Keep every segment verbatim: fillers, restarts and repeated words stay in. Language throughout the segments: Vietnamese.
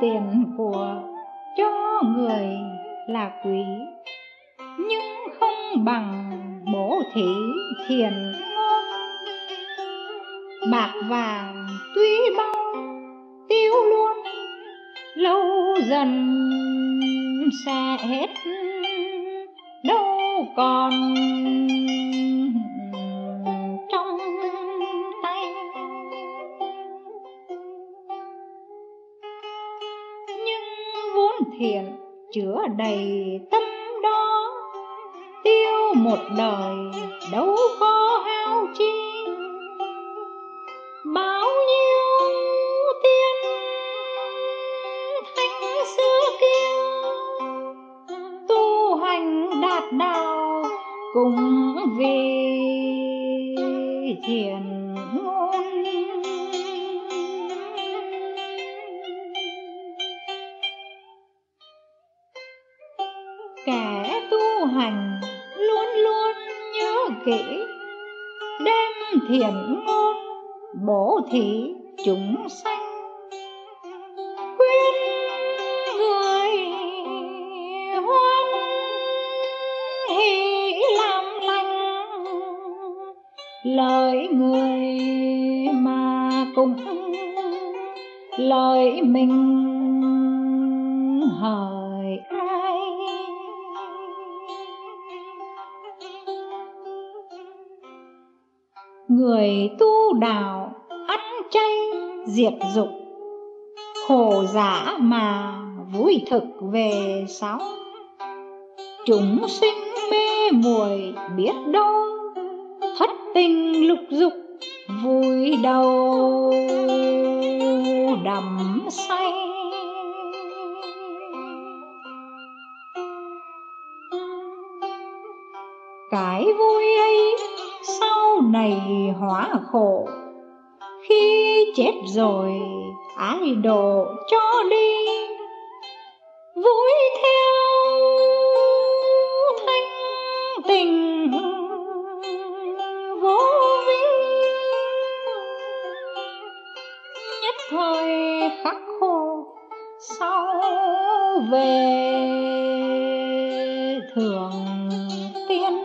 tiền của cho người là quý, nhưng không bằng bố thí thiền ngôn. Bạc vàng tuy bao tiêu luôn, lâu dần sẽ hết, đâu còn trong tay. Nhưng vốn thiện chứa đầy tâm đó, tiêu một đời đâu có hao chi. Bao nhiêu tiên thánh xưa kia, tu hành đạt đạo cũng vì thiền ngôn. Kẻ tu hành luôn luôn nhớ kỹ, đem thiền ngôn bố thí chúng sanh. Khuyên người hoan hỷ làm lành, lời người mà cùng lời mình hời ai. Người tu đạo ăn chay diệt dục, khổ giả mà vui thực về sáu. Chúng sinh mê muội biết đâu, thất tình lục dục vui đầu đắm say. Cái vui ấy sau này hóa khổ, khi chết rồi ai đổ cho đi. Vui theo thanh tình vô vinh, nhất thời khắc khổ sau về thường tiên.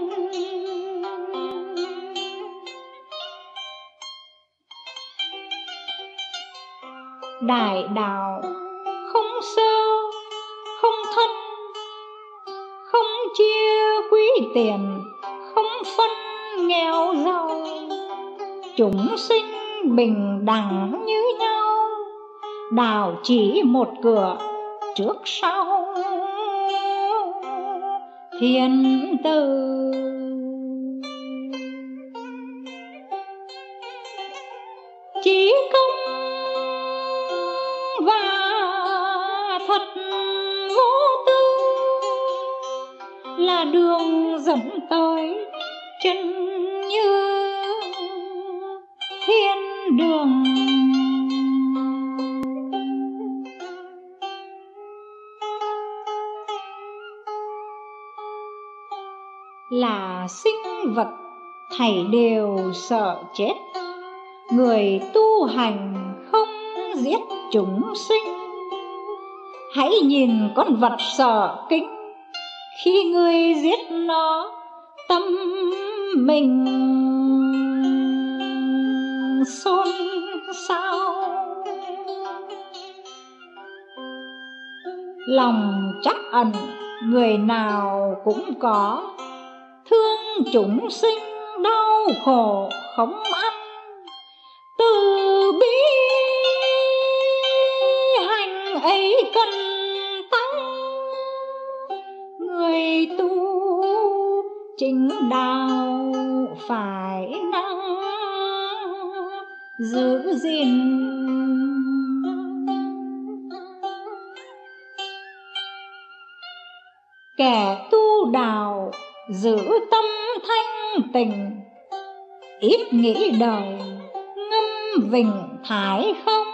Đại đạo không sơ không thân, không chia quý tiền, không phân nghèo giàu. Chúng sinh bình đẳng như nhau, đạo chỉ một cửa trước sau thiên tử. Chỉ công là đường dẫn tới chân như thiên đường. Là sinh vật thảy đều sợ chết, người tu hành không giết chúng sinh. Hãy nhìn con vật sợ kính, khi ngươi giết nó, tâm mình xôn xao. Lòng trắc ẩn người nào cũng có, thương chúng sinh đau khổ khống ắt. Từ bi hành ấy cần tu, chính đạo phải năng giữ gìn. Kẻ tu đạo giữ tâm thanh tịnh, ít nghĩ đời ngâm vịnh thái không.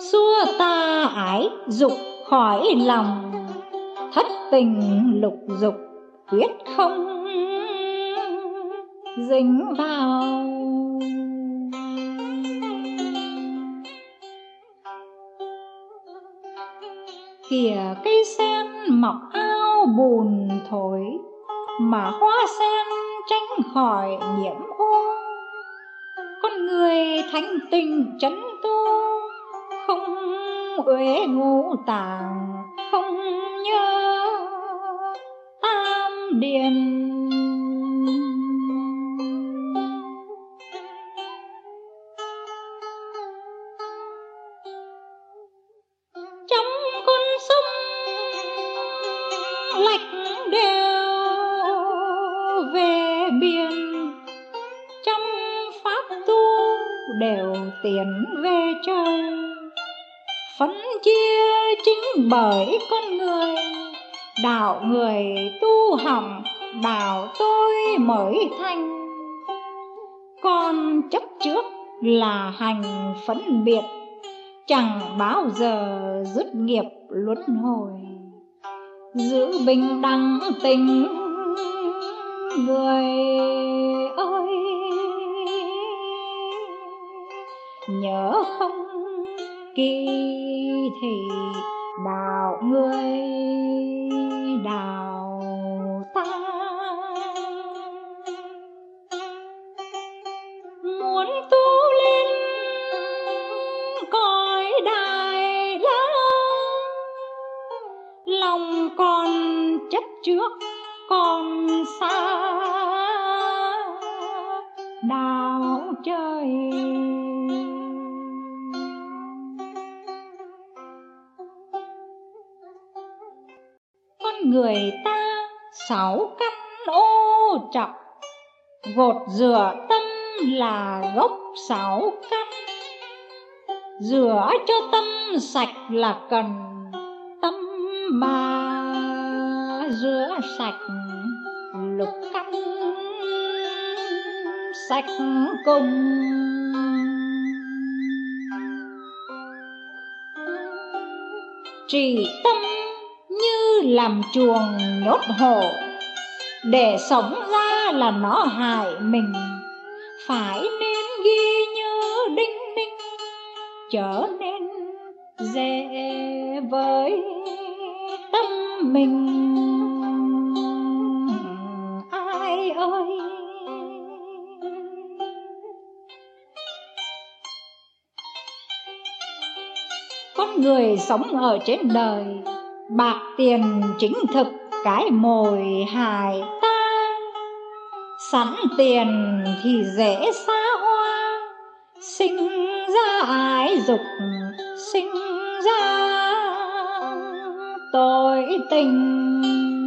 Xua ta ái dục khỏi lòng, thất tình lục dục quyết không dính vào. Kìa cây sen mọc ao bùn thổi, mà hoa sen tránh khỏi nhiễm ô. Con người thanh tinh trấn tu, không uế ngũ tàng, không nhớ tam điền. Đều tiến về trời, phấn chia chính bởi con người. Đạo người tu hỏng, đạo tôi mới thành. Con chấp trước là hành phân biệt, chẳng bao giờ dứt nghiệp luân hồi. Giữ bình đẳng tình người ơi, nhớ không kỳ thị đạo người đạo ta. Muốn tu lên cõi Đại La, lòng còn chấp trước còn xa đạo trời. Người ta sáu căn ô trọc, gột rửa tâm là gốc sáu căn. Rửa cho tâm sạch là cần tâm ba rửa sạch lục căn, sạch cùng. Trì tâm như làm chuồng nhốt hổ, để sống ra là nó hại mình. Phải nên ghi nhớ đinh ninh, trở nên dễ với tâm mình. Ai ơi, con người sống ở trên đời, bạc tiền chính thực cái mồi hại ta. Sẵn tiền thì dễ xa hoa, sinh ra ái dục, sinh ra tội tình.